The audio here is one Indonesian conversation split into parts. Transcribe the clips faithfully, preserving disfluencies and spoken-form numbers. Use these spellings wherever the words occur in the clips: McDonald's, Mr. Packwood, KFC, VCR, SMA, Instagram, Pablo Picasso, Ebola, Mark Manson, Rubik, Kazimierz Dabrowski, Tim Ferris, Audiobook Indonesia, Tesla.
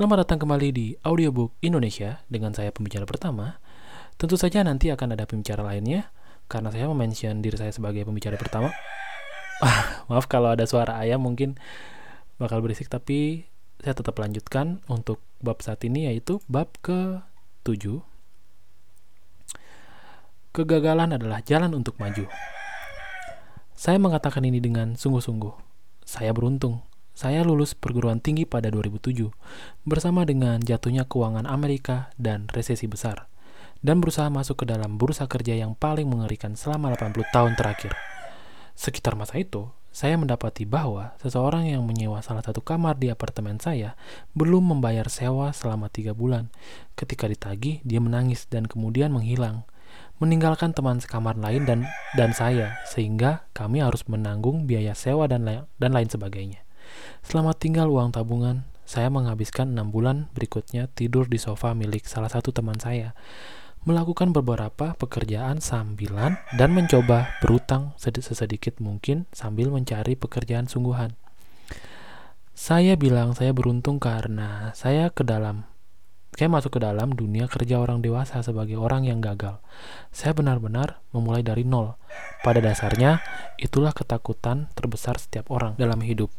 Selamat datang kembali di Audiobook Indonesia dengan saya pembicara pertama. Tentu saja nanti akan ada pembicara lainnya karena saya mention diri saya sebagai pembicara pertama. Maaf kalau ada suara ayam mungkin bakal berisik, tapi saya tetap lanjutkan untuk bab saat ini, yaitu bab ke tujuh. Kegagalan adalah jalan untuk maju. Saya mengatakan ini dengan sungguh-sungguh. Saya beruntung. Saya lulus perguruan tinggi pada dua ribu tujuh bersama dengan jatuhnya keuangan Amerika dan resesi besar, dan berusaha masuk ke dalam bursa kerja yang paling mengerikan selama delapan puluh tahun terakhir. Sekitar masa itu, saya mendapati bahwa seseorang yang menyewa salah satu kamar di apartemen saya belum membayar sewa selama tiga bulan. Ketika ditagih, dia menangis dan kemudian menghilang, meninggalkan teman sekamar lain dan dan saya, sehingga kami harus menanggung biaya sewa dan la- dan lain sebagainya. Selama tinggal uang tabungan, saya menghabiskan enam bulan berikutnya tidur di sofa milik salah satu teman saya, melakukan beberapa pekerjaan sambilan dan mencoba berutang sesedikit mungkin sambil mencari pekerjaan sungguhan. Saya bilang saya beruntung karena saya ke dalam Saya masuk ke dalam dunia kerja orang dewasa sebagai orang yang gagal. Saya benar-benar memulai dari nol. Pada dasarnya, itulah ketakutan terbesar setiap orang dalam hidup.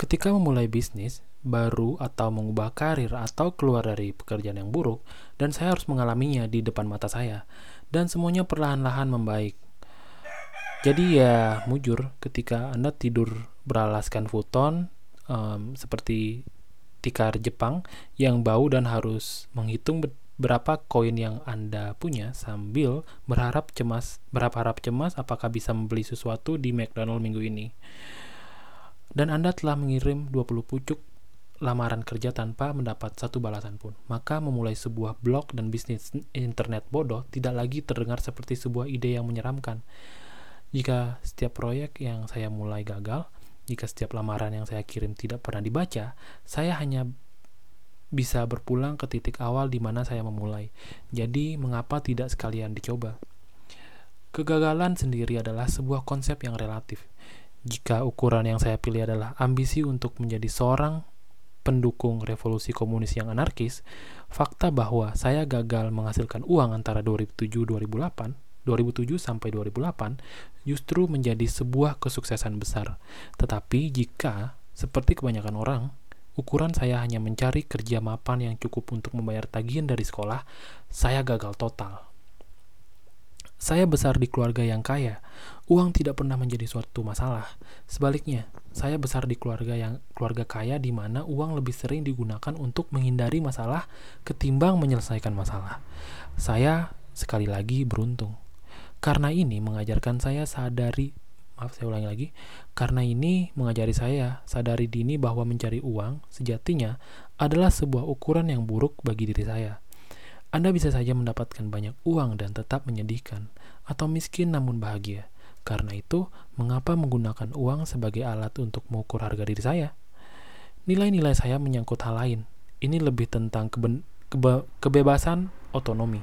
Ketika memulai bisnis baru atau mengubah karir atau keluar dari pekerjaan yang buruk, dan saya harus mengalaminya di depan mata saya. Dan semuanya perlahan-lahan membaik. Jadi ya, mujur, ketika Anda tidur beralaskan futon, um, seperti tikar Jepang yang bau dan harus menghitung berapa koin yang Anda punya sambil berharap cemas, berharap cemas apakah bisa membeli sesuatu di McDonald's minggu ini. Dan Anda telah mengirim dua puluh pucuk lamaran kerja tanpa mendapat satu balasan pun. Maka memulai sebuah blog dan bisnis internet bodoh tidak lagi terdengar seperti sebuah ide yang menyeramkan. Jika setiap proyek yang saya mulai gagal, jika setiap lamaran yang saya kirim tidak pernah dibaca, saya hanya bisa berpulang ke titik awal di mana saya memulai. Jadi, mengapa tidak sekalian dicoba? Kegagalan sendiri adalah sebuah konsep yang relatif. Jika ukuran yang saya pilih adalah ambisi untuk menjadi seorang pendukung revolusi komunis yang anarkis, fakta bahwa saya gagal menghasilkan uang antara dua ribu tujuh sampai dua ribu delapan sampai dua ribu delapan justru menjadi sebuah kesuksesan besar. Tetapi jika, seperti kebanyakan orang, ukuran saya hanya mencari kerja mapan yang cukup untuk membayar tagihan dari sekolah, saya gagal total. Saya besar di keluarga yang kaya. Uang tidak pernah menjadi suatu masalah. Sebaliknya, saya besar di keluarga yang keluarga kaya di mana uang lebih sering digunakan untuk menghindari masalah ketimbang menyelesaikan masalah. Saya sekali lagi beruntung. Karena ini mengajarkan saya sadari, maaf saya ulangi lagi, karena ini mengajari saya sadari dini bahwa mencari uang sejatinya adalah sebuah ukuran yang buruk bagi diri saya. Anda bisa saja mendapatkan banyak uang dan tetap menyedihkan, atau miskin namun bahagia. Karena itu, mengapa menggunakan uang sebagai alat untuk mengukur harga diri saya? Nilai-nilai saya menyangkut hal lain. Ini lebih tentang keben- kebe- kebebasan otonomi.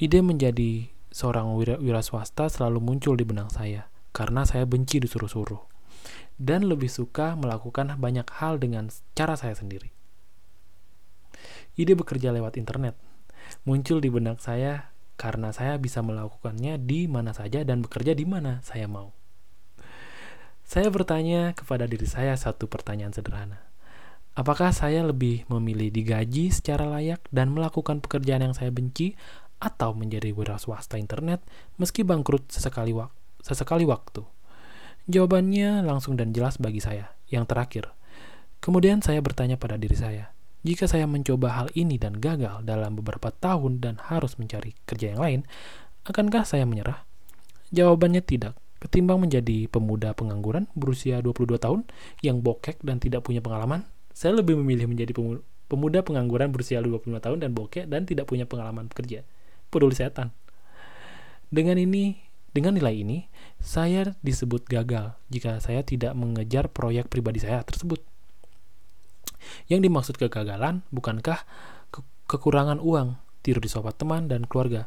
Ide menjadi seorang wira, wira swasta selalu muncul di benak saya, karena saya benci disuruh-suruh, dan lebih suka melakukan banyak hal dengan cara saya sendiri. Ide bekerja lewat internet muncul di benak saya, karena saya bisa melakukannya di mana saja dan bekerja di mana saya mau. Saya bertanya kepada diri saya satu pertanyaan sederhana. Apakah saya lebih memilih digaji secara layak dan melakukan pekerjaan yang saya benci, atau menjadi wira swasta internet meski bangkrut sesekali, wak- sesekali waktu? Jawabannya langsung dan jelas bagi saya, yang terakhir. Kemudian saya bertanya pada diri saya, jika saya mencoba hal ini dan gagal dalam beberapa tahun dan harus mencari kerja yang lain, akankah saya menyerah? Jawabannya tidak. Ketimbang menjadi pemuda pengangguran berusia dua puluh dua tahun yang bokek dan tidak punya pengalaman, saya lebih memilih menjadi pemuda pengangguran berusia dua puluh lima tahun dan bokek dan tidak punya pengalaman bekerja. Peduli setan. Dengan ini, dengan nilai ini, saya disebut gagal jika saya tidak mengejar proyek pribadi saya tersebut. Yang dimaksud kegagalan bukankah ke- kekurangan uang, tidur di sofa teman dan keluarga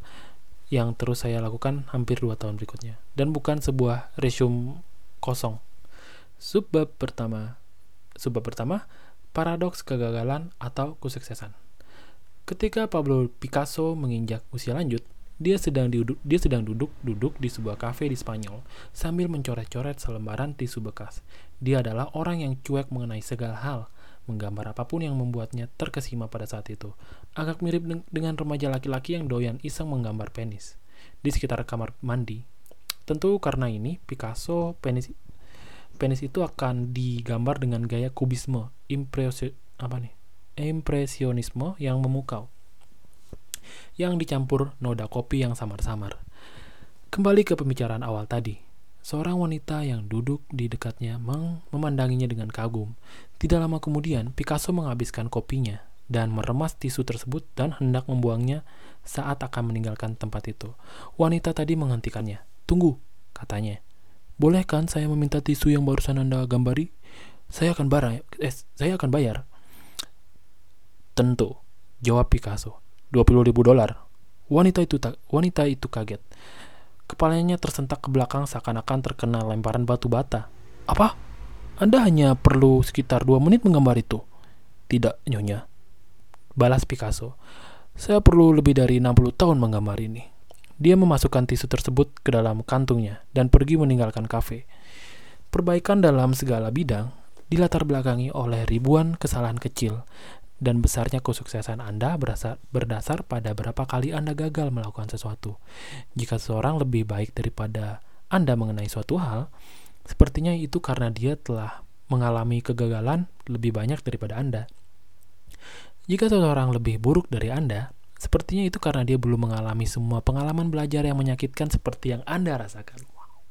yang terus saya lakukan hampir dua tahun berikutnya, dan bukan sebuah resume kosong. Subbab pertama. Subbab pertama Paradoks kegagalan atau kesuksesan. Ketika Pablo Picasso menginjak usia lanjut, dia sedang duduk, dia sedang duduk-duduk di sebuah kafe di Spanyol sambil mencoret-coret selembaran tisu bekas. Dia adalah orang yang cuek mengenai segala hal, menggambar apapun yang membuatnya terkesima pada saat itu. Agak mirip dengan remaja laki-laki yang doyan iseng menggambar penis di sekitar kamar mandi. Tentu karena ini, Picasso penis penis itu akan digambar dengan gaya kubisme, impresio, apa nih? impresionisme yang memukau, yang dicampur noda kopi yang samar-samar. Kembali ke pembicaraan awal tadi, seorang wanita yang duduk di dekatnya memandanginya dengan kagum. Tidak lama kemudian, Picasso menghabiskan kopinya dan meremas tisu tersebut dan hendak membuangnya saat akan meninggalkan tempat itu. Wanita tadi menghentikannya. "Tunggu," katanya. "Boleh kan saya meminta tisu yang barusan Anda gambari? Saya akan bayar." Eh, saya akan bayar. "Tentu," jawab Picasso. dua puluh ribu dolar. Wanita itu ta- wanita itu kaget. Kepalanya tersentak ke belakang seakan-akan terkena lemparan batu bata. "Apa? Anda hanya perlu sekitar dua menit menggambar itu." "Tidak, Nyonya," balas Picasso. "Saya perlu lebih dari enam puluh tahun menggambar ini." Dia memasukkan tisu tersebut ke dalam kantungnya dan pergi meninggalkan kafe. Perbaikan dalam segala bidang dilatar belakangi oleh ribuan kesalahan kecil, dan besarnya kesuksesan Anda berdasar, berdasar pada berapa kali Anda gagal melakukan sesuatu. Jika seorang lebih baik daripada Anda mengenai suatu hal, sepertinya itu karena dia telah mengalami kegagalan lebih banyak daripada Anda. Jika seseorang lebih buruk dari Anda, sepertinya itu karena dia belum mengalami semua pengalaman belajar yang menyakitkan seperti yang Anda rasakan. Wow.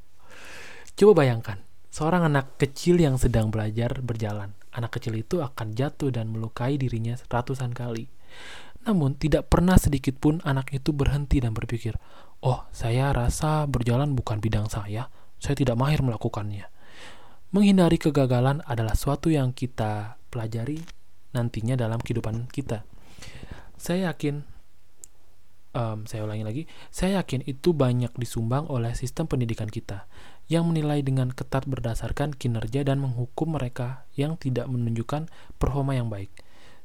Coba bayangkan, seorang anak kecil yang sedang belajar berjalan. Anak kecil itu akan jatuh dan melukai dirinya ratusan kali. Namun, tidak pernah sedikit pun anak itu berhenti dan berpikir, "Oh, saya rasa berjalan bukan bidang saya. Saya tidak mahir melakukannya." Menghindari kegagalan adalah suatu yang kita pelajari nantinya dalam kehidupan kita. Saya yakin, um, saya ulangi lagi, saya yakin itu banyak disumbang oleh sistem pendidikan kita, yang menilai dengan ketat berdasarkan kinerja dan menghukum mereka yang tidak menunjukkan performa yang baik.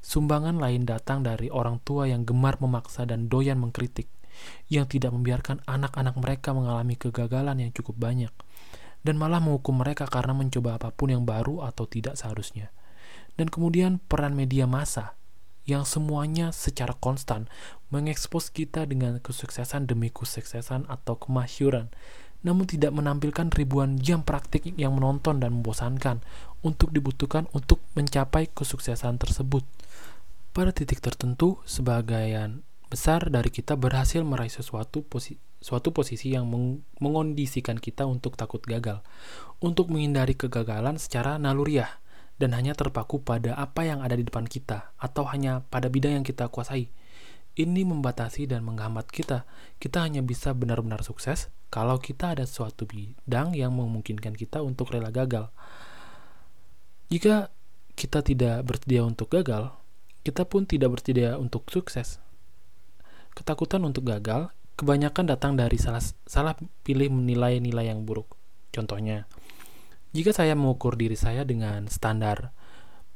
Sumbangan lain datang dari orang tua yang gemar memaksa dan doyan mengkritik, yang tidak membiarkan anak-anak mereka mengalami kegagalan yang cukup banyak, dan malah menghukum mereka karena mencoba apapun yang baru atau tidak seharusnya. Dan kemudian peran media massa, yang semuanya secara konstan mengekspos kita dengan kesuksesan demi kesuksesan atau kemasyhuran, namun tidak menampilkan ribuan jam praktik yang menonton dan membosankan untuk dibutuhkan untuk mencapai kesuksesan tersebut. Pada titik tertentu, sebagian besar dari kita berhasil meraih sesuatu posi- suatu posisi yang meng- mengondisikan kita untuk takut gagal, untuk menghindari kegagalan secara naluriah, dan hanya terpaku pada apa yang ada di depan kita, atau hanya pada bidang yang kita kuasai. Ini membatasi dan menghambat kita. Kita hanya bisa benar-benar sukses kalau kita ada suatu bidang yang memungkinkan kita untuk rela gagal. Jika kita tidak bersedia untuk gagal, kita pun tidak bersedia untuk sukses. Ketakutan untuk gagal kebanyakan datang dari salah, salah pilih nilai-nilai yang buruk. Contohnya, jika saya mengukur diri saya dengan standar,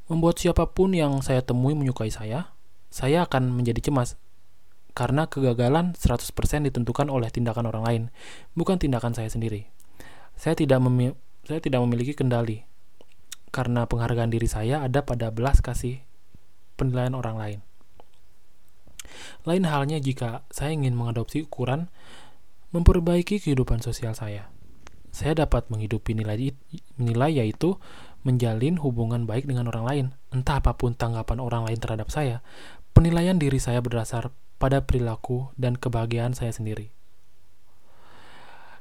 membuat siapapun yang saya temui menyukai saya, saya akan menjadi cemas. Karena kegagalan seratus persen ditentukan oleh tindakan orang lain, bukan tindakan saya sendiri. Saya tidak memi- saya tidak memiliki kendali, karena penghargaan diri saya ada pada belas kasih penilaian orang lain. Lain halnya jika saya ingin mengadopsi ukuran memperbaiki kehidupan sosial saya. Saya dapat menghidupi nilai, nilai yaitu menjalin hubungan baik dengan orang lain, entah apapun tanggapan orang lain terhadap saya. Penilaian diri saya berdasar pada perilaku dan kebahagiaan saya sendiri.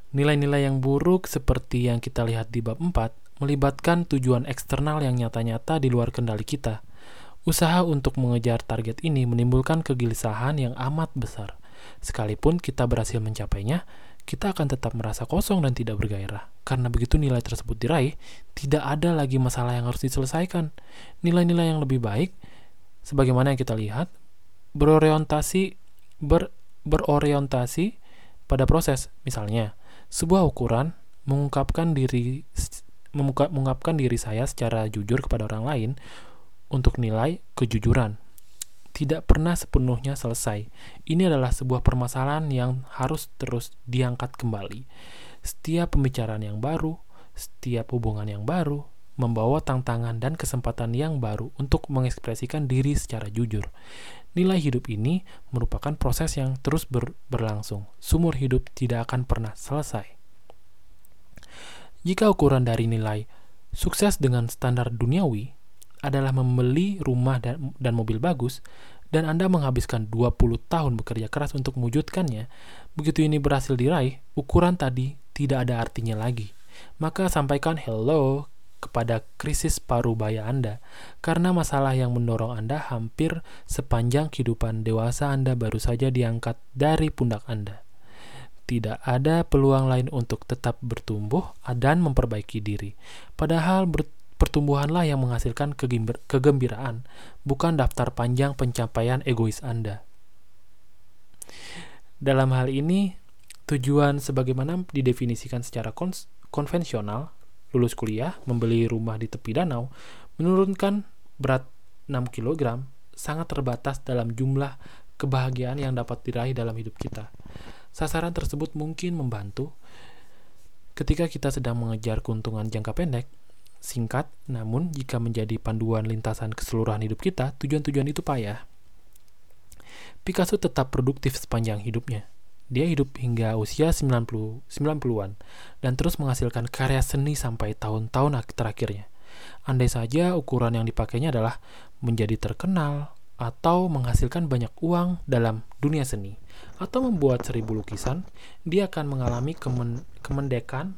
Nilai-nilai yang buruk seperti yang kita lihat di bab empat melibatkan tujuan eksternal yang nyata-nyata di luar kendali kita. Usaha untuk mengejar target ini menimbulkan kegelisahan yang amat besar. Sekalipun kita berhasil mencapainya, kita akan tetap merasa kosong dan tidak bergairah. Karena begitu nilai tersebut diraih, tidak ada lagi masalah yang harus diselesaikan. Nilai-nilai yang lebih baik, sebagaimana yang kita lihat, berorientasi ber, berorientasi pada proses. Misalnya, sebuah ukuran mengungkapkan diri mengungkapkan diri saya secara jujur kepada orang lain untuk nilai kejujuran. Tidak pernah sepenuhnya selesai. Ini adalah sebuah permasalahan yang harus terus diangkat kembali. Setiap pembicaraan yang baru, setiap hubungan yang baru, membawa tantangan dan kesempatan yang baru untuk mengekspresikan diri secara jujur. Nilai hidup ini merupakan proses yang terus ber- berlangsung. Sumur hidup tidak akan pernah selesai. Jika ukuran dari nilai sukses dengan standar duniawi adalah membeli rumah dan, dan mobil bagus, dan Anda menghabiskan dua puluh tahun bekerja keras untuk mewujudkannya, begitu ini berhasil diraih, ukuran tadi tidak ada artinya lagi. Maka sampaikan hello kepada krisis paruh baya Anda, karena masalah yang mendorong Anda hampir sepanjang kehidupan dewasa Anda baru saja diangkat dari pundak Anda. Tidak ada peluang lain untuk tetap bertumbuh dan memperbaiki diri. Padahal bertumbuh pertumbuhanlah yang menghasilkan kegembiraan, bukan daftar panjang pencapaian egois Anda. Dalam hal ini, tujuan sebagaimana didefinisikan secara kons- konvensional, lulus kuliah, membeli rumah di tepi danau, menurunkan berat enam kilogram, sangat terbatas dalam jumlah kebahagiaan yang dapat diraih dalam hidup kita. Sasaran tersebut mungkin membantu ketika kita sedang mengejar keuntungan jangka pendek, singkat, namun jika menjadi panduan lintasan keseluruhan hidup kita, tujuan-tujuan itu payah. Picasso tetap produktif sepanjang hidupnya. Dia hidup hingga usia sembilan puluhan dan terus menghasilkan karya seni sampai tahun-tahun terakhirnya. Andai saja ukuran yang dipakainya adalah menjadi terkenal atau menghasilkan banyak uang dalam dunia seni atau membuat seribu lukisan, dia akan mengalami kemen- kemendekan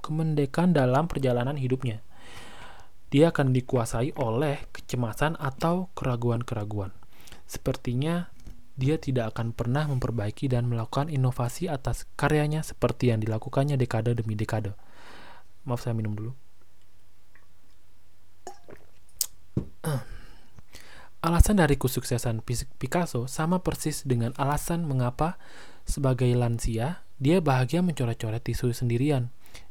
kemendekan dalam perjalanan hidupnya. Dia akan dikuasai oleh kecemasan atau keraguan-keraguan. Sepertinya dia tidak akan pernah memperbaiki dan melakukan inovasi atas karyanya seperti yang dilakukannya dekade demi dekade. Maaf, saya minum dulu. Alasan dari kesuksesan Picasso sama persis dengan alasan mengapa sebagai lansia dia bahagia mencoret-coret tisu sendirian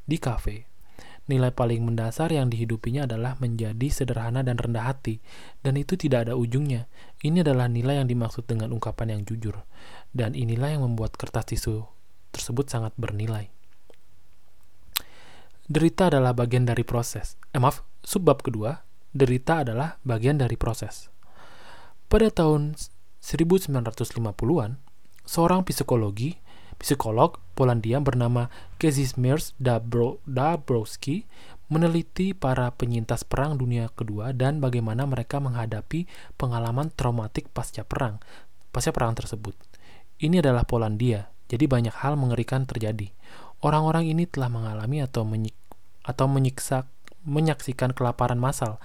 di kafe. Nilai paling mendasar yang dihidupinya adalah menjadi sederhana dan rendah hati, dan itu tidak ada ujungnya. Ini adalah nilai yang dimaksud dengan ungkapan yang jujur, dan inilah yang membuat kertas tisu tersebut sangat bernilai. Derita adalah bagian dari proses. Eh, maaf, subbab kedua, derita adalah bagian dari proses. Pada tahun sembilan belas lima puluhan, seorang psikologi Psikolog Polandia bernama Kazimierz Dabrowski meneliti para penyintas perang dunia kedua dan bagaimana mereka menghadapi pengalaman traumatik pasca perang, pasca perang tersebut. Ini adalah Polandia, jadi banyak hal mengerikan terjadi. Orang-orang ini telah mengalami atau menyik, atau menyiksa, menyaksikan kelaparan massal,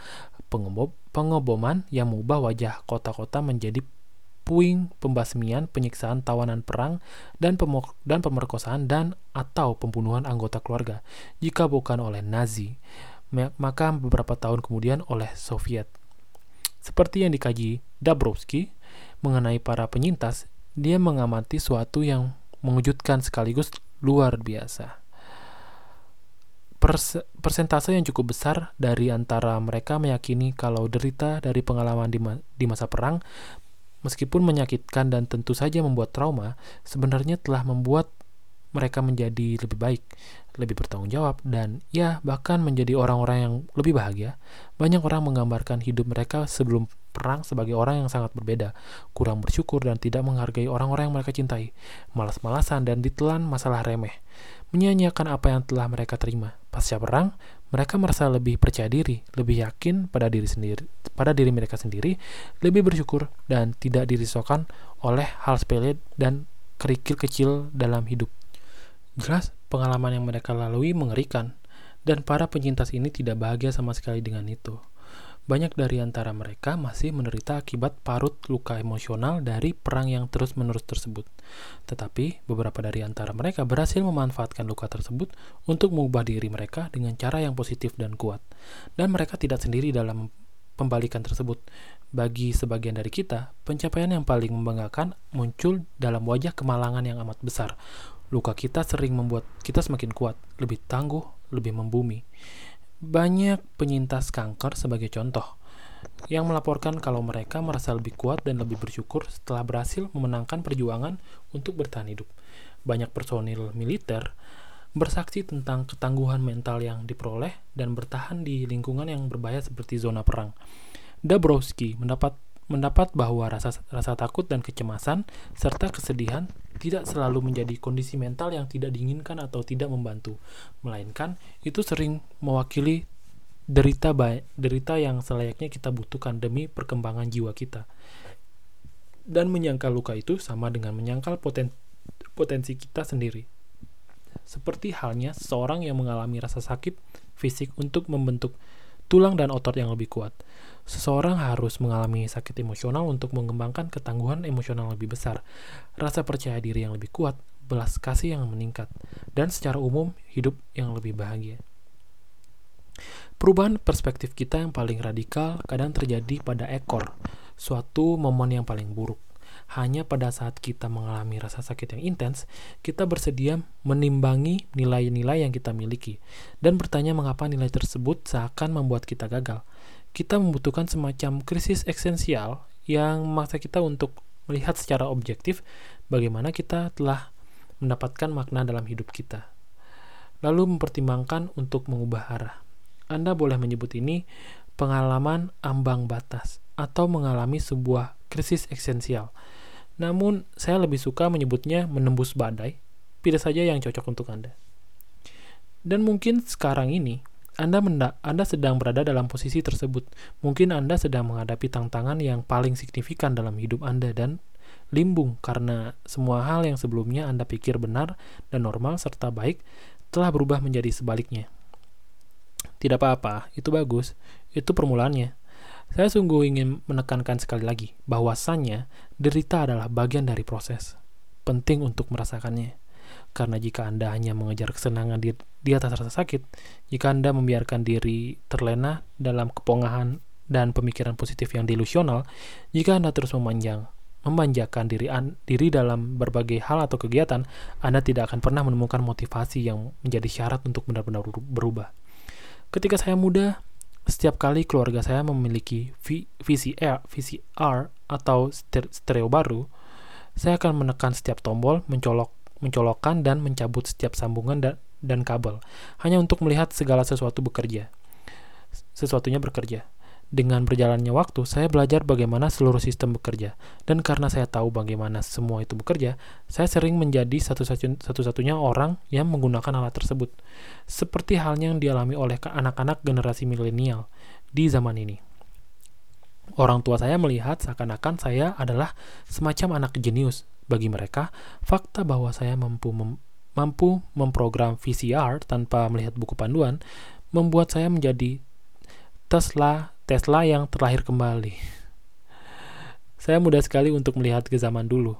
pengeboman yang mengubah wajah kota-kota menjadi puing pembasmian, penyiksaan tawanan perang, dan pemok- dan pemerkosaan dan atau pembunuhan anggota keluarga, jika bukan oleh Nazi, maka beberapa tahun kemudian oleh Soviet. Seperti yang dikaji Dabrowski mengenai para penyintas, dia mengamati suatu yang mengejutkan sekaligus luar biasa. Pers- persentase yang cukup besar dari antara mereka meyakini kalau derita dari pengalaman di, ma- di masa perang, meskipun menyakitkan dan tentu saja membuat trauma, sebenarnya telah membuat mereka menjadi lebih baik, lebih bertanggung jawab, dan ya bahkan menjadi orang-orang yang lebih bahagia. Banyak orang menggambarkan hidup mereka sebelum perang sebagai orang yang sangat berbeda, kurang bersyukur dan tidak menghargai orang-orang yang mereka cintai, malas-malasan dan ditelan masalah remeh, menyia-nyiakan apa yang telah mereka terima. Pasca perang, mereka merasa lebih percaya diri, lebih yakin pada diri sendiri, pada diri mereka sendiri, lebih bersyukur dan tidak dirisaukan oleh hal sepele dan kerikil kecil dalam hidup. Jelas, pengalaman yang mereka lalui mengerikan, dan para penyintas ini tidak bahagia sama sekali dengan itu. Banyak dari antara mereka masih menderita akibat parut luka emosional dari perang yang terus-menerus tersebut. Tetapi, beberapa dari antara mereka berhasil memanfaatkan luka tersebut untuk mengubah diri mereka dengan cara yang positif dan kuat. Dan mereka tidak sendiri dalam pembalikan tersebut. Bagi sebagian dari kita, pencapaian yang paling membanggakan muncul dalam wajah kemalangan yang amat besar. Luka kita sering membuat kita semakin kuat, lebih tangguh, lebih membumi. Banyak penyintas kanker sebagai contoh. yang melaporkan kalau mereka merasa lebih kuat dan lebih bersyukur setelah berhasil memenangkan perjuangan untuk bertahan hidup. Banyak personil militer bersaksi tentang ketangguhan mental yang diperoleh dan bertahan di lingkungan yang berbahaya seperti zona perang. Dabrowski mendapat mendapat bahwa rasa rasa takut dan kecemasan serta kesedihan tidak selalu menjadi kondisi mental yang tidak diinginkan atau tidak membantu, melainkan itu sering mewakili derita ba- derita yang selayaknya kita butuhkan demi perkembangan jiwa kita. Dan menyangkal luka itu sama dengan menyangkal poten- potensi kita sendiri. Seperti halnya seorang yang mengalami rasa sakit fisik untuk membentuk tulang dan otot yang lebih kuat. Seseorang harus mengalami sakit emosional untuk mengembangkan ketangguhan emosional lebih besar, rasa percaya diri yang lebih kuat, belas kasih yang meningkat, dan secara umum hidup yang lebih bahagia. Perubahan perspektif kita yang paling radikal kadang terjadi pada ekor, suatu momen yang paling buruk. Hanya pada saat kita mengalami rasa sakit yang intens, kita bersedia menimbangi nilai-nilai yang kita miliki dan bertanya mengapa nilai tersebut seakan membuat kita gagal. Kita membutuhkan semacam krisis eksistensial yang memaksa kita untuk melihat secara objektif bagaimana kita telah mendapatkan makna dalam hidup kita, lalu mempertimbangkan untuk mengubah arah. Anda boleh menyebut ini pengalaman ambang batas atau mengalami sebuah krisis eksistensial. Namun, saya lebih suka menyebutnya menembus badai, pilih saja yang cocok untuk Anda. Dan mungkin sekarang ini, Anda, menda- Anda sedang berada dalam posisi tersebut. Mungkin Anda sedang menghadapi tantangan yang paling signifikan dalam hidup Anda dan limbung karena semua hal yang sebelumnya Anda pikir benar dan normal serta baik telah berubah menjadi sebaliknya. Tidak apa-apa, itu bagus, itu permulaannya. Saya sungguh ingin menekankan sekali lagi, bahwasannya derita adalah bagian dari proses. Penting untuk merasakannya. Karena jika Anda hanya mengejar kesenangan di, di atas rasa sakit, jika Anda membiarkan diri terlena dalam kepongahan dan pemikiran positif yang delusional, jika Anda terus memanjang, memanjakan diri, an, diri dalam berbagai hal atau kegiatan, Anda tidak akan pernah menemukan motivasi yang menjadi syarat untuk benar-benar berubah. Ketika saya muda, setiap kali keluarga saya memiliki V C R, V C R atau stereo baru, saya akan menekan setiap tombol, mencolok, mencolokkan dan mencabut setiap sambungan da- dan kabel, hanya untuk melihat segala sesuatu bekerja. Sesuatunya bekerja. Dengan berjalannya waktu, saya belajar bagaimana seluruh sistem bekerja. Dan karena saya tahu bagaimana semua itu bekerja, saya sering menjadi satu-satunya orang yang menggunakan alat tersebut. Seperti halnya yang dialami oleh anak-anak generasi milenial di zaman ini. Orang tua saya melihat seakan-akan saya adalah semacam anak jenius. Bagi mereka, fakta bahwa saya mampu, mem- mampu memprogram V C R tanpa melihat buku panduan membuat saya menjadi Tesla Tesla yang terlahir kembali. Saya mudah sekali untuk melihat ke zaman dulu,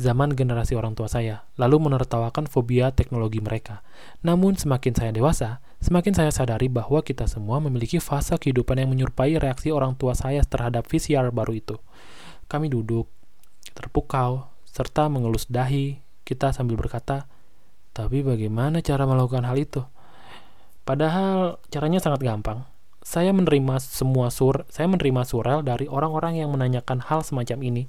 zaman generasi orang tua saya, lalu menertawakan fobia teknologi mereka. Namun semakin saya dewasa, semakin saya sadari bahwa kita semua memiliki fase kehidupan yang menyerupai reaksi orang tua saya terhadap V C R baru itu. Kami duduk, terpukau, serta mengelus dahi, kita sambil berkata, "Tapi bagaimana cara melakukan hal itu?" Padahal caranya sangat gampang. Saya menerima semua sur, saya menerima surel dari orang-orang yang menanyakan hal semacam ini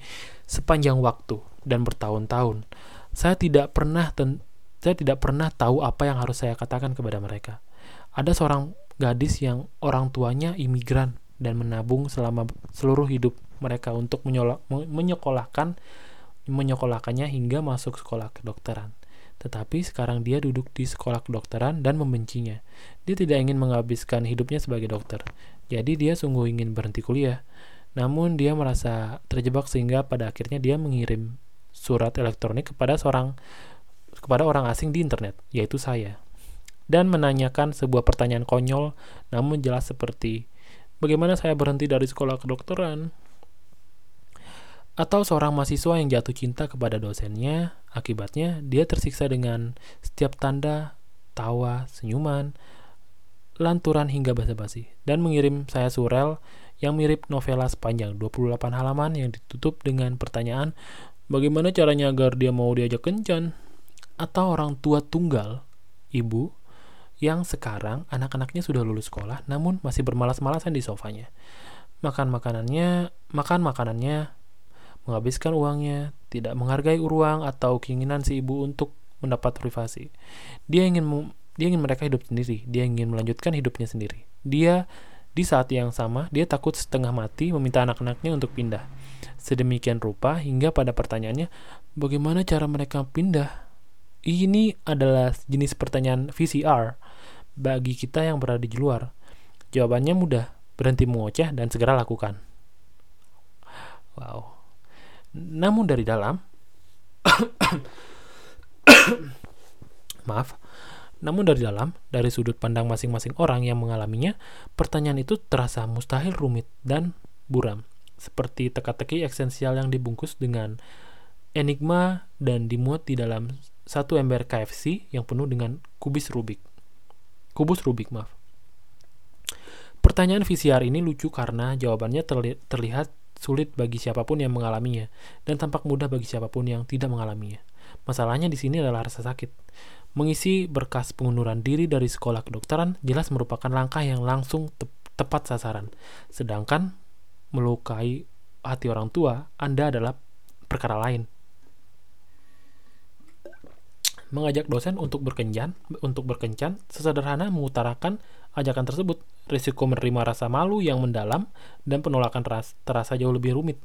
sepanjang waktu dan bertahun-tahun. Saya tidak pernah ten, saya tidak pernah tahu apa yang harus saya katakan kepada mereka. Ada seorang gadis yang orang tuanya imigran dan menabung selama seluruh hidup mereka untuk menyolak, menyekolahkan menyekolahkannya hingga masuk sekolah kedokteran. Tetapi sekarang dia duduk di sekolah kedokteran dan membencinya. Dia tidak ingin menghabiskan hidupnya sebagai dokter. Jadi dia sungguh ingin berhenti kuliah. Namun dia merasa terjebak sehingga pada akhirnya dia mengirim surat elektronik kepada seorang kepada orang asing di internet, yaitu saya. Dan menanyakan sebuah pertanyaan konyol namun jelas seperti, "Bagaimana saya berhenti dari sekolah kedokteran?" Atau seorang mahasiswa yang jatuh cinta kepada dosennya, akibatnya dia tersiksa dengan setiap tanda, tawa, senyuman, lanturan hingga basa-basi, dan mengirim saya surel yang mirip novela sepanjang dua puluh delapan halaman yang ditutup dengan pertanyaan, bagaimana caranya agar dia mau diajak kencan? Atau orang tua tunggal, ibu, yang sekarang anak-anaknya sudah lulus sekolah namun masih bermalas-malasan di sofanya. Makan makanannya, makan makanannya, menghabiskan uangnya, tidak menghargai ruang atau keinginan si ibu untuk mendapat privasi. Dia ingin dia ingin mereka hidup sendiri, dia ingin melanjutkan hidupnya sendiri. Dia Di saat yang sama, dia takut setengah mati meminta anak-anaknya untuk pindah. Sedemikian rupa hingga pada pertanyaannya, bagaimana cara mereka pindah? Ini adalah jenis pertanyaan V C R bagi kita yang berada di luar. Jawabannya mudah, berhenti mengoceh dan segera lakukan. Wow. Namun dari dalam, maaf, Namun dari dalam, dari sudut pandang masing-masing orang yang mengalaminya, pertanyaan itu terasa mustahil, rumit, dan buram. Seperti teka-teki eksistensial yang dibungkus dengan enigma dan dimuat di dalam satu ember K F C yang penuh dengan kubis Rubik. Kubus Rubik, maaf. Pertanyaan V C R ini lucu karena jawabannya terli- terlihat sulit bagi siapapun yang mengalaminya, dan tampak mudah bagi siapapun yang tidak mengalaminya. Masalahnya di sini adalah rasa sakit. Mengisi berkas pengunduran diri dari sekolah kedokteran jelas merupakan langkah yang langsung te- tepat sasaran. Sedangkan melukai hati orang tua Anda adalah perkara lain. Mengajak dosen untuk berkencan, untuk berkencan, sesederhana mengutarakan ajakan tersebut. Risiko menerima rasa malu yang mendalam dan penolakan ras, terasa jauh lebih rumit.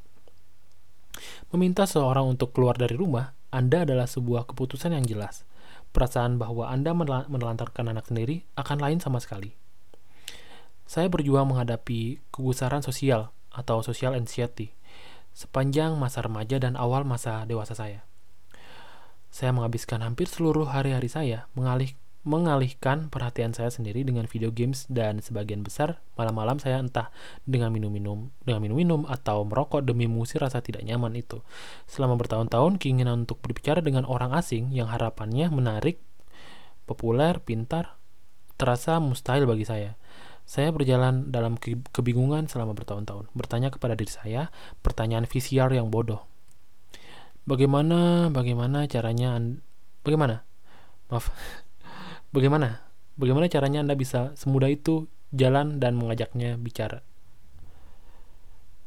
Meminta seorang untuk keluar dari rumah, Anda adalah sebuah keputusan yang jelas. Perasaan bahwa Anda menelantarkan anak sendiri akan lain sama sekali. Saya berjuang menghadapi kegusaran sosial atau social anxiety sepanjang masa remaja dan awal masa dewasa saya. Saya menghabiskan hampir seluruh hari-hari saya mengalih, mengalihkan perhatian saya sendiri dengan video games, dan sebagian besar malam-malam saya entah dengan minum-minum, dengan minum-minum atau merokok demi mengusir rasa tidak nyaman itu. Selama bertahun-tahun, keinginan untuk berbicara dengan orang asing yang harapannya menarik, populer, pintar, terasa mustahil bagi saya. Saya berjalan dalam kebingungan selama bertahun-tahun, bertanya kepada diri saya pertanyaan V C R yang bodoh. Bagaimana, bagaimana caranya, and- bagaimana? Maaf. Bagaimana? Bagaimana caranya Anda bisa semudah itu jalan dan mengajaknya bicara?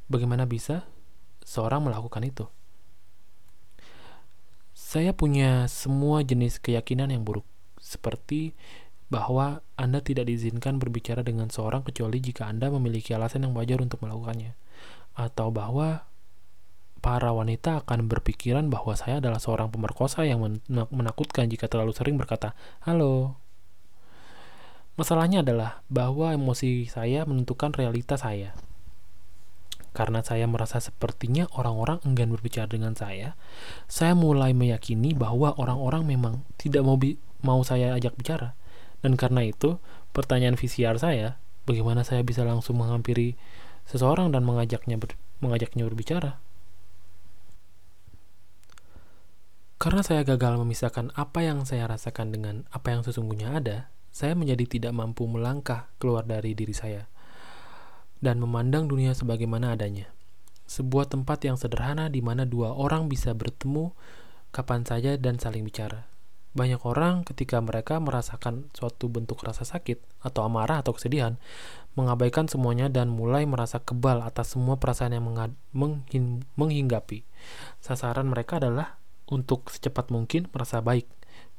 Bagaimana bisa seorang melakukan itu? Saya punya semua jenis keyakinan yang buruk, seperti bahwa Anda tidak diizinkan berbicara dengan seorang kecuali jika Anda memiliki alasan yang wajar untuk melakukannya, atau bahwa para wanita akan berpikiran bahwa saya adalah seorang pemerkosa yang menakutkan jika terlalu sering berkata, halo. Masalahnya adalah bahwa emosi saya menentukan realitas saya. Karena saya merasa sepertinya orang-orang enggan berbicara dengan saya, saya mulai meyakini bahwa orang-orang memang tidak mau, bi- mau saya ajak bicara. Dan karena itu, pertanyaan V C R saya, bagaimana saya bisa langsung menghampiri seseorang dan mengajaknya, ber- mengajaknya berbicara? Karena saya gagal memisahkan apa yang saya rasakan dengan apa yang sesungguhnya ada, saya menjadi tidak mampu melangkah keluar dari diri saya dan memandang dunia sebagaimana adanya. Sebuah tempat yang sederhana di mana dua orang bisa bertemu kapan saja dan saling bicara. Banyak orang ketika mereka merasakan suatu bentuk rasa sakit atau amarah atau kesedihan, mengabaikan semuanya dan mulai merasa kebal atas semua perasaan yang mengad- menghin- menghinggapi. Sasaran mereka adalah untuk secepat mungkin merasa baik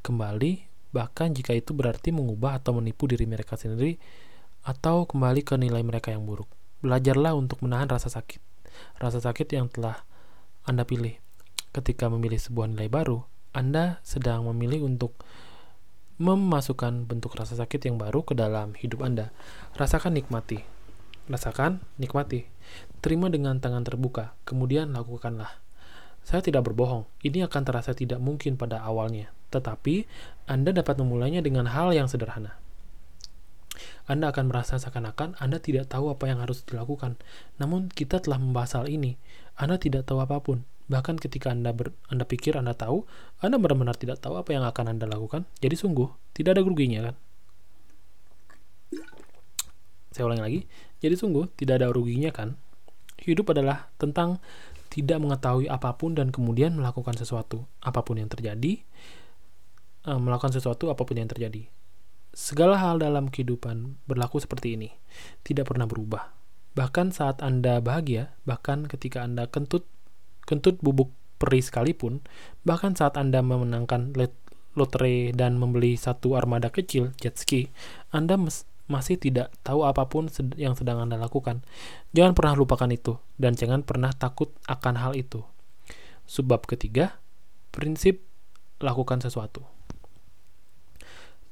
kembali, bahkan jika itu berarti mengubah atau menipu diri mereka sendiri atau kembali ke nilai mereka yang buruk. Belajarlah untuk menahan rasa sakit. Rasa sakit yang telah Anda pilih. Ketika memilih sebuah nilai baru, Anda sedang memilih untuk memasukkan bentuk rasa sakit yang baru ke dalam hidup Anda. Rasakan, nikmati. Rasakan, nikmati. Terima dengan tangan terbuka, kemudian lakukanlah. Saya tidak berbohong, ini akan terasa tidak mungkin pada awalnya, tetapi Anda dapat memulainya dengan hal yang sederhana. Anda akan merasa seakan-akan Anda tidak tahu apa yang harus dilakukan, namun kita telah membahas hal ini. Anda tidak tahu apapun, bahkan ketika Anda, ber, Anda pikir Anda tahu, Anda benar-benar tidak tahu apa yang akan Anda lakukan, jadi sungguh, tidak ada ruginya kan? Saya ulangi lagi, jadi sungguh, tidak ada ruginya kan? Hidup adalah tentang tidak mengetahui apapun dan kemudian melakukan sesuatu apapun yang terjadi eh, melakukan sesuatu apapun yang terjadi. Segala hal dalam kehidupan berlaku seperti ini, tidak pernah berubah. Bahkan saat Anda bahagia, bahkan ketika Anda kentut, kentut bubuk peri sekalipun, bahkan saat Anda memenangkan lotre dan membeli satu armada kecil jet ski, Anda mes- masih tidak tahu apapun sed- yang sedang Anda lakukan. Jangan pernah lupakan itu, dan jangan pernah takut akan hal itu. Subbab ketiga, prinsip lakukan sesuatu.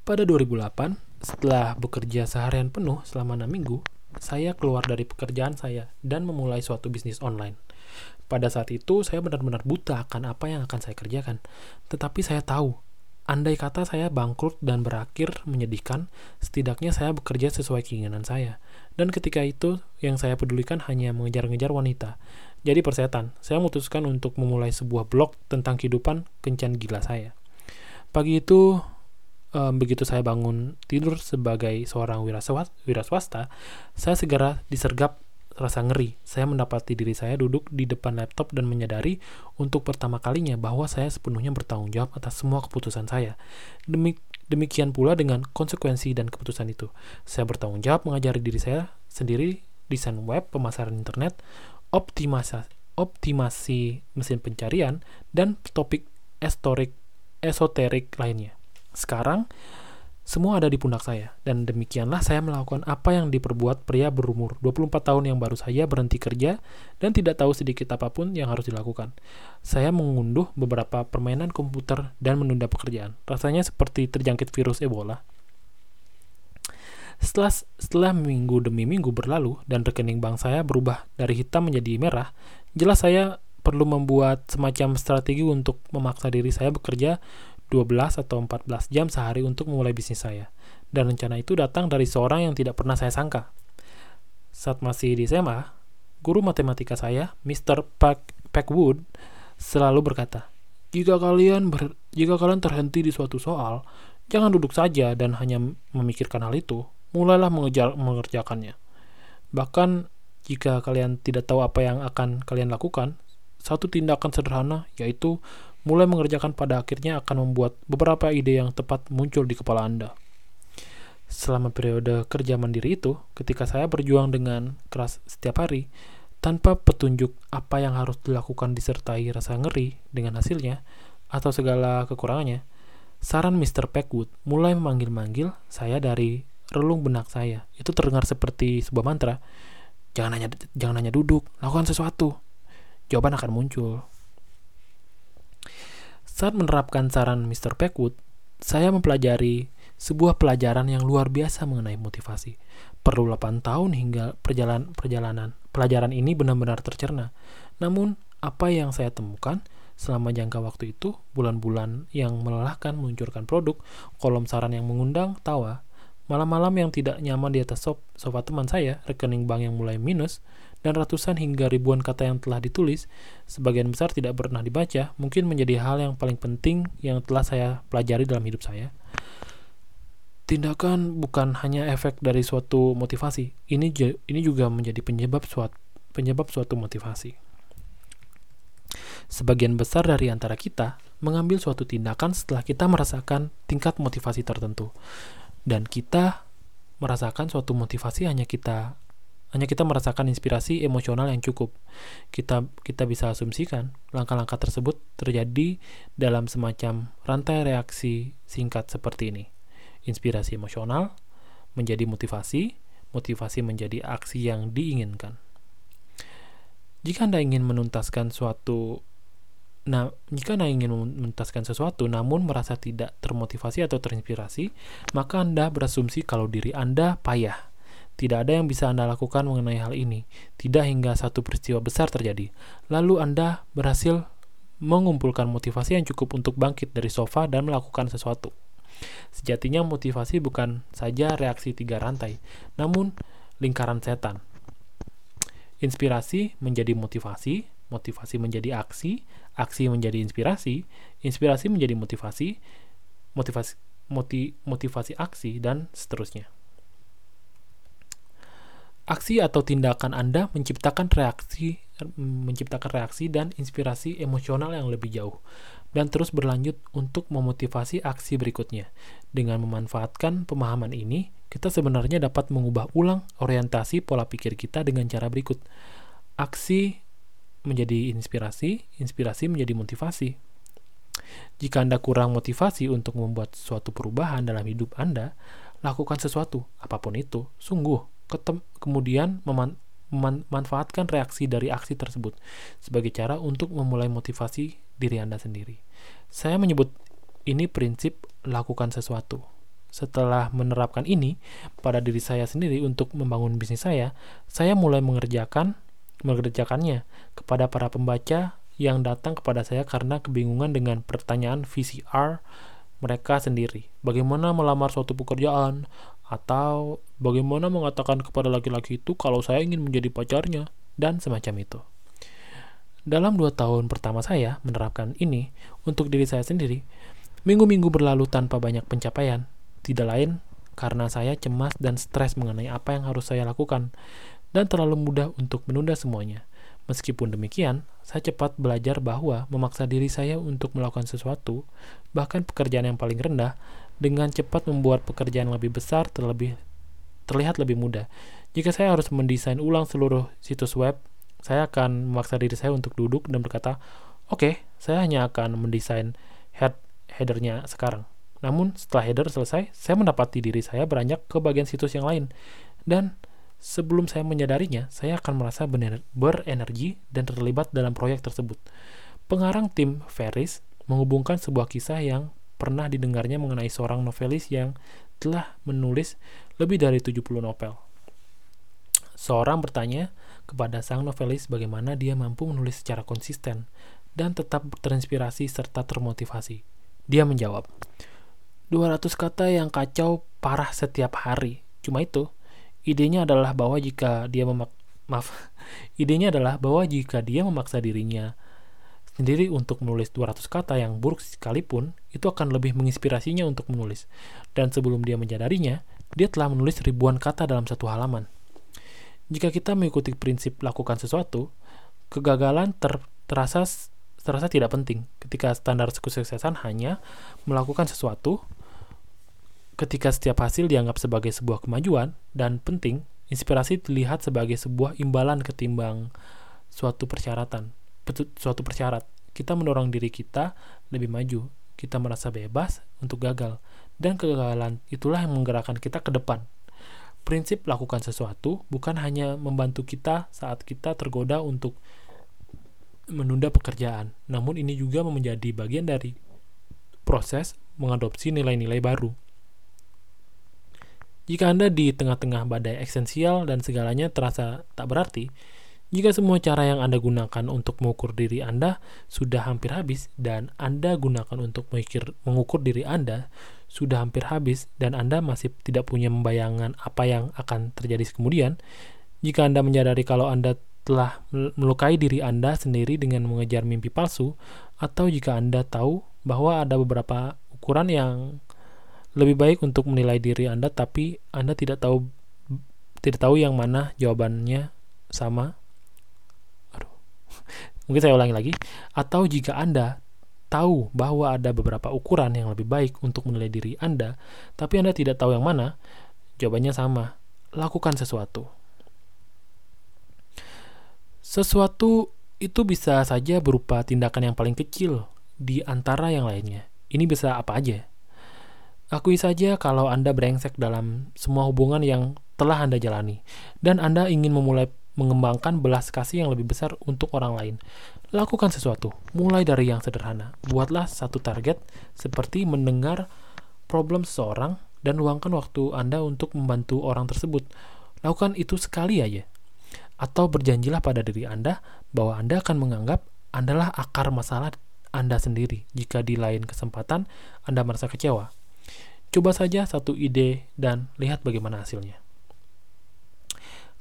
Pada dua ribu delapan, setelah bekerja seharian penuh selama enam minggu, saya keluar dari pekerjaan saya dan memulai suatu bisnis online. Pada saat itu, saya benar-benar buta akan apa yang akan saya kerjakan. Tetapi saya tahu, andai kata saya bangkrut dan berakhir menyedihkan, setidaknya saya bekerja sesuai keinginan saya. Dan ketika itu, yang saya pedulikan hanya mengejar-ngejar wanita. Jadi persetan, saya memutuskan untuk memulai sebuah blog tentang kehidupan kencan gila saya. Pagi itu, begitu saya bangun tidur sebagai seorang wira swasta, saya segera disergap rasa ngeri. Saya mendapati diri saya duduk di depan laptop dan menyadari untuk pertama kalinya bahwa saya sepenuhnya bertanggung jawab atas semua keputusan saya. Demikian pula dengan konsekuensi dan keputusan itu. Saya bertanggung jawab mengajari diri saya sendiri desain web, pemasaran internet, optimasi, optimasi mesin pencarian, dan topik esoterik, esoterik lainnya. Sekarang, semua ada di pundak saya, dan demikianlah saya melakukan apa yang diperbuat pria berumur dua puluh empat tahun yang baru saja berhenti kerja dan tidak tahu sedikit apapun yang harus dilakukan. Saya mengunduh beberapa permainan komputer dan menunda pekerjaan. Rasanya seperti terjangkit virus Ebola. Setelah, setelah minggu demi minggu berlalu dan rekening bank saya berubah dari hitam menjadi merah, jelas saya perlu membuat semacam strategi untuk memaksa diri saya bekerja dua belas atau empat belas jam sehari untuk memulai bisnis saya. Dan rencana itu datang dari seorang yang tidak pernah saya sangka. Saat masih di S M A, guru matematika saya, mister Pack- Packwood, selalu berkata, "Jika kalian ber- jika kalian terhenti di suatu soal, jangan duduk saja dan hanya memikirkan hal itu, mulailah mengejar- mengerjakannya. Bahkan jika kalian tidak tahu apa yang akan kalian lakukan, satu tindakan sederhana, yaitu mulai mengerjakan pada akhirnya akan membuat beberapa ide yang tepat muncul di kepala Anda." Selama periode kerja mandiri itu, ketika saya berjuang dengan keras setiap hari, tanpa petunjuk apa yang harus dilakukan disertai rasa ngeri dengan hasilnya, atau segala kekurangannya, saran mister Packwood mulai memanggil-manggil saya dari relung benak saya. Itu terdengar seperti sebuah mantra. Jangan hanya, jangan hanya duduk, lakukan sesuatu. Jawaban akan muncul. Saat menerapkan saran mister Packwood, saya mempelajari sebuah pelajaran yang luar biasa mengenai motivasi. Perlu delapan tahun hingga perjalan, perjalanan. Pelajaran ini benar-benar tercerna. Namun, apa yang saya temukan selama jangka waktu itu, bulan-bulan yang melelahkan meluncurkan produk, kolom saran yang mengundang tawa, malam-malam yang tidak nyaman di atas sofa teman saya, rekening bank yang mulai minus, dan ratusan hingga ribuan kata yang telah ditulis, sebagian besar tidak pernah dibaca, mungkin menjadi hal yang paling penting yang telah saya pelajari dalam hidup saya. Tindakan bukan hanya efek dari suatu motivasi, ini ini juga menjadi penyebab suatu, penyebab suatu motivasi. Sebagian besar dari antara kita mengambil suatu tindakan setelah kita merasakan tingkat motivasi tertentu, dan kita merasakan suatu motivasi hanya kita Hanya kita merasakan inspirasi emosional yang cukup. Kita kita bisa asumsikan langkah-langkah tersebut terjadi dalam semacam rantai reaksi singkat seperti ini. Inspirasi emosional menjadi motivasi, motivasi menjadi aksi yang diinginkan. Jika Anda ingin menuntaskan suatu Nah, jika Anda ingin menuntaskan sesuatu namun merasa tidak termotivasi atau terinspirasi, maka Anda berasumsi kalau diri Anda payah. Tidak ada yang bisa Anda lakukan mengenai hal ini. Tidak hingga satu peristiwa besar terjadi. Lalu Anda berhasil mengumpulkan motivasi yang cukup untuk bangkit dari sofa dan melakukan sesuatu. Sejatinya motivasi bukan saja reaksi tiga rantai, namun lingkaran setan. Inspirasi menjadi motivasi, motivasi menjadi aksi, aksi menjadi inspirasi, inspirasi menjadi motivasi, motivasi, motivasi, motivasi aksi, dan seterusnya. Aksi atau tindakan Anda menciptakan reaksi menciptakan reaksi dan inspirasi emosional yang lebih jauh, dan terus berlanjut untuk memotivasi aksi berikutnya. Dengan memanfaatkan pemahaman ini, kita sebenarnya dapat mengubah ulang orientasi pola pikir kita dengan cara berikut. Aksi menjadi inspirasi, inspirasi menjadi motivasi. Jika Anda kurang motivasi untuk membuat suatu perubahan dalam hidup Anda, lakukan sesuatu, apapun itu, sungguh, ketem- kemudian meman- memanfaatkan reaksi dari aksi tersebut sebagai cara untuk memulai motivasi diri Anda sendiri. Saya menyebut ini prinsip lakukan sesuatu. Setelah menerapkan ini pada diri saya sendiri untuk membangun bisnis saya, saya mulai mengerjakan mengerjakannya kepada para pembaca yang datang kepada saya karena kebingungan dengan pertanyaan V C R mereka sendiri. Bagaimana melamar suatu pekerjaan? Atau bagaimana mengatakan kepada laki-laki itu kalau saya ingin menjadi pacarnya? Dan semacam itu. Dalam dua tahun pertama saya menerapkan ini untuk diri saya sendiri, minggu-minggu berlalu tanpa banyak pencapaian. Tidak lain karena saya cemas dan stres mengenai apa yang harus saya lakukan dan terlalu mudah untuk menunda semuanya. Meskipun demikian, saya cepat belajar bahwa memaksa diri saya untuk melakukan sesuatu, bahkan pekerjaan yang paling rendah, dengan cepat membuat pekerjaan yang lebih besar terlebih, terlihat lebih mudah. Jika saya harus mendesain ulang seluruh situs web, saya akan memaksa diri saya untuk duduk dan berkata, oke, saya hanya akan mendesain head, header-nya sekarang. Namun, setelah header selesai, saya mendapati diri saya beranjak ke bagian situs yang lain. Dan sebelum saya menyadarinya, saya akan merasa bener- berenergi dan terlibat dalam proyek tersebut. Pengarang Tim Ferris menghubungkan sebuah kisah yang pernah didengarnya mengenai seorang novelis yang telah menulis lebih dari tujuh puluh novel. Seorang bertanya kepada sang novelis bagaimana dia mampu menulis secara konsisten dan tetap terinspirasi serta termotivasi. Dia menjawab, dua ratus kata yang kacau parah setiap hari. Cuma itu, idenya adalah bahwa jika dia memak- maaf, idenya adalah bahwa jika dia memaksa dirinya sendiri untuk menulis dua ratus kata yang buruk sekalipun, itu akan lebih menginspirasinya untuk menulis. Dan sebelum dia menyadarinya, dia telah menulis ribuan kata dalam satu halaman. Jika kita mengikuti prinsip lakukan sesuatu, kegagalan ter- terasa terasa tidak penting ketika standar kesuksesan hanya melakukan sesuatu. Ketika setiap hasil dianggap sebagai sebuah kemajuan dan penting, inspirasi dilihat sebagai sebuah imbalan ketimbang suatu persyaratan. Suatu persyarat, kita mendorong diri kita lebih maju. Kita merasa bebas untuk gagal, dan kegagalan itulah yang menggerakkan kita ke depan. Prinsip lakukan sesuatu bukan hanya membantu kita saat kita tergoda untuk menunda pekerjaan, namun ini juga menjadi bagian dari proses mengadopsi nilai-nilai baru. Jika Anda di tengah-tengah badai eksistensial dan segalanya terasa tak berarti, jika semua cara yang Anda gunakan untuk mengukur diri Anda sudah hampir habis dan Anda gunakan untuk mengikir, mengukur diri Anda sudah hampir habis dan Anda masih tidak punya bayangan apa yang akan terjadi kemudian, jika Anda menyadari kalau Anda telah melukai diri Anda sendiri dengan mengejar mimpi palsu, atau jika Anda tahu bahwa ada beberapa ukuran yang lebih baik untuk menilai diri Anda, tapi Anda tidak tahu tidak tahu yang mana jawabannya sama. Aduh. Mungkin saya ulangi lagi. Atau jika Anda tahu bahwa ada beberapa ukuran yang lebih baik untuk menilai diri Anda, tapi Anda tidak tahu yang mana jawabannya sama. Lakukan sesuatu. Sesuatu itu bisa saja berupa tindakan yang paling kecil di antara yang lainnya. Ini bisa apa aja. Akui saja kalau Anda brengsek dalam semua hubungan yang telah Anda jalani, dan Anda ingin memulai mengembangkan belas kasih yang lebih besar untuk orang lain. Lakukan sesuatu, mulai dari yang sederhana. Buatlah satu target, seperti mendengar problem seseorang, dan luangkan waktu Anda untuk membantu orang tersebut. Lakukan itu sekali aja. Atau berjanjilah pada diri Anda bahwa Anda akan menganggap Andalah akar masalah Anda sendiri jika di lain kesempatan Anda merasa kecewa. Coba saja satu ide dan lihat bagaimana hasilnya.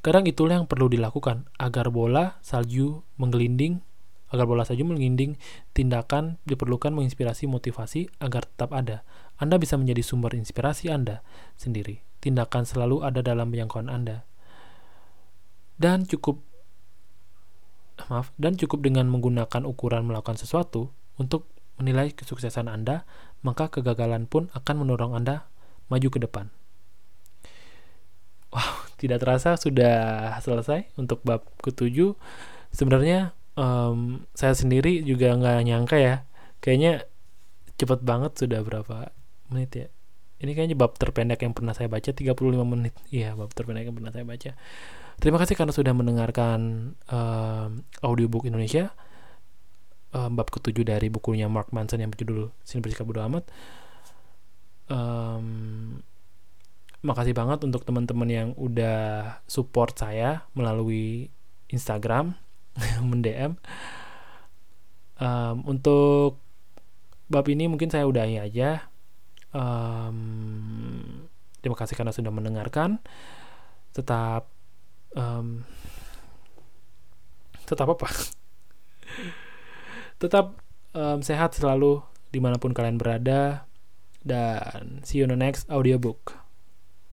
Kadang itulah yang perlu dilakukan agar bola salju menggelinding, agar bola salju menggelinding, tindakan diperlukan menginspirasi motivasi agar tetap ada. Anda bisa menjadi sumber inspirasi Anda sendiri. Tindakan selalu ada dalam jangkauan Anda. Dan cukup maaf, dan cukup dengan menggunakan ukuran melakukan sesuatu untuk menilai kesuksesan Anda, maka kegagalan pun akan mendorong Anda maju ke depan. Wow, tidak terasa sudah selesai untuk bab ketujuh. Sebenarnya um, saya sendiri juga nggak nyangka ya, kayaknya cepat banget, sudah berapa menit ya? Ini kayaknya bab terpendek yang pernah saya baca, tiga puluh lima menit. Iya, bab terpendek yang pernah saya baca. Terima kasih karena sudah mendengarkan um, Audiobook Indonesia, um, bab ketujuh dari bukunya Mark Manson yang berjudul Seni Bersikap Bodo Amat. Um, makasih banget untuk teman-teman yang udah support saya melalui Instagram, men-D M. Um, untuk bab ini mungkin saya udahi aja. Um, terima kasih karena sudah mendengarkan. Tetap um, tetap apa? Tetap um, sehat selalu dimanapun kalian berada, dan see you on the next audiobook.